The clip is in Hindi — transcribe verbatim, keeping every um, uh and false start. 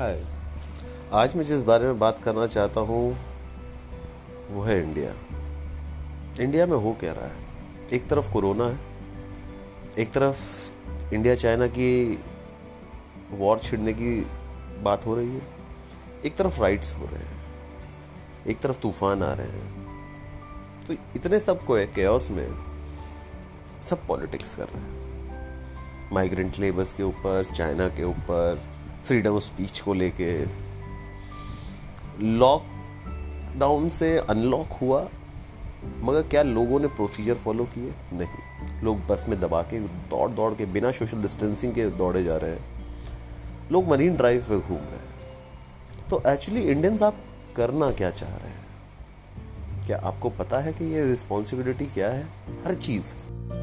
रखा है। आज मैं जिस बारे में बात करना चाहता हूँ वो है इंडिया। इंडिया में हो क्या रहा है? एक तरफ कोरोना है, एक तरफ इंडिया चाइना की वॉर छिड़ने की बात हो रही है, एक तरफ राइट्स हो रहे हैं, एक तरफ तूफान आ रहे हैं। तो इतने सब को कैओस में सब पॉलिटिक्स कर रहे हैं, माइग्रेंट लेबर्स के ऊपर, चाइना के ऊपर, फ्रीडम ऑफ स्पीच को लेके। लॉकडाउन से अनलॉक हुआ, मगर क्या लोगों ने प्रोसीजर फॉलो किए? नहीं। लोग बस में दबा के दौड़ दौड़ के बिना सोशल डिस्टेंसिंग के दौड़े जा रहे हैं, लोग मरीन ड्राइव पे घूम रहे हैं। तो एक्चुअली इंडियंस, आप करना क्या चाह रहे हैं? क्या आपको पता है कि ये रिस्पॉन्सिबिलिटी क्या है हर चीज़ की?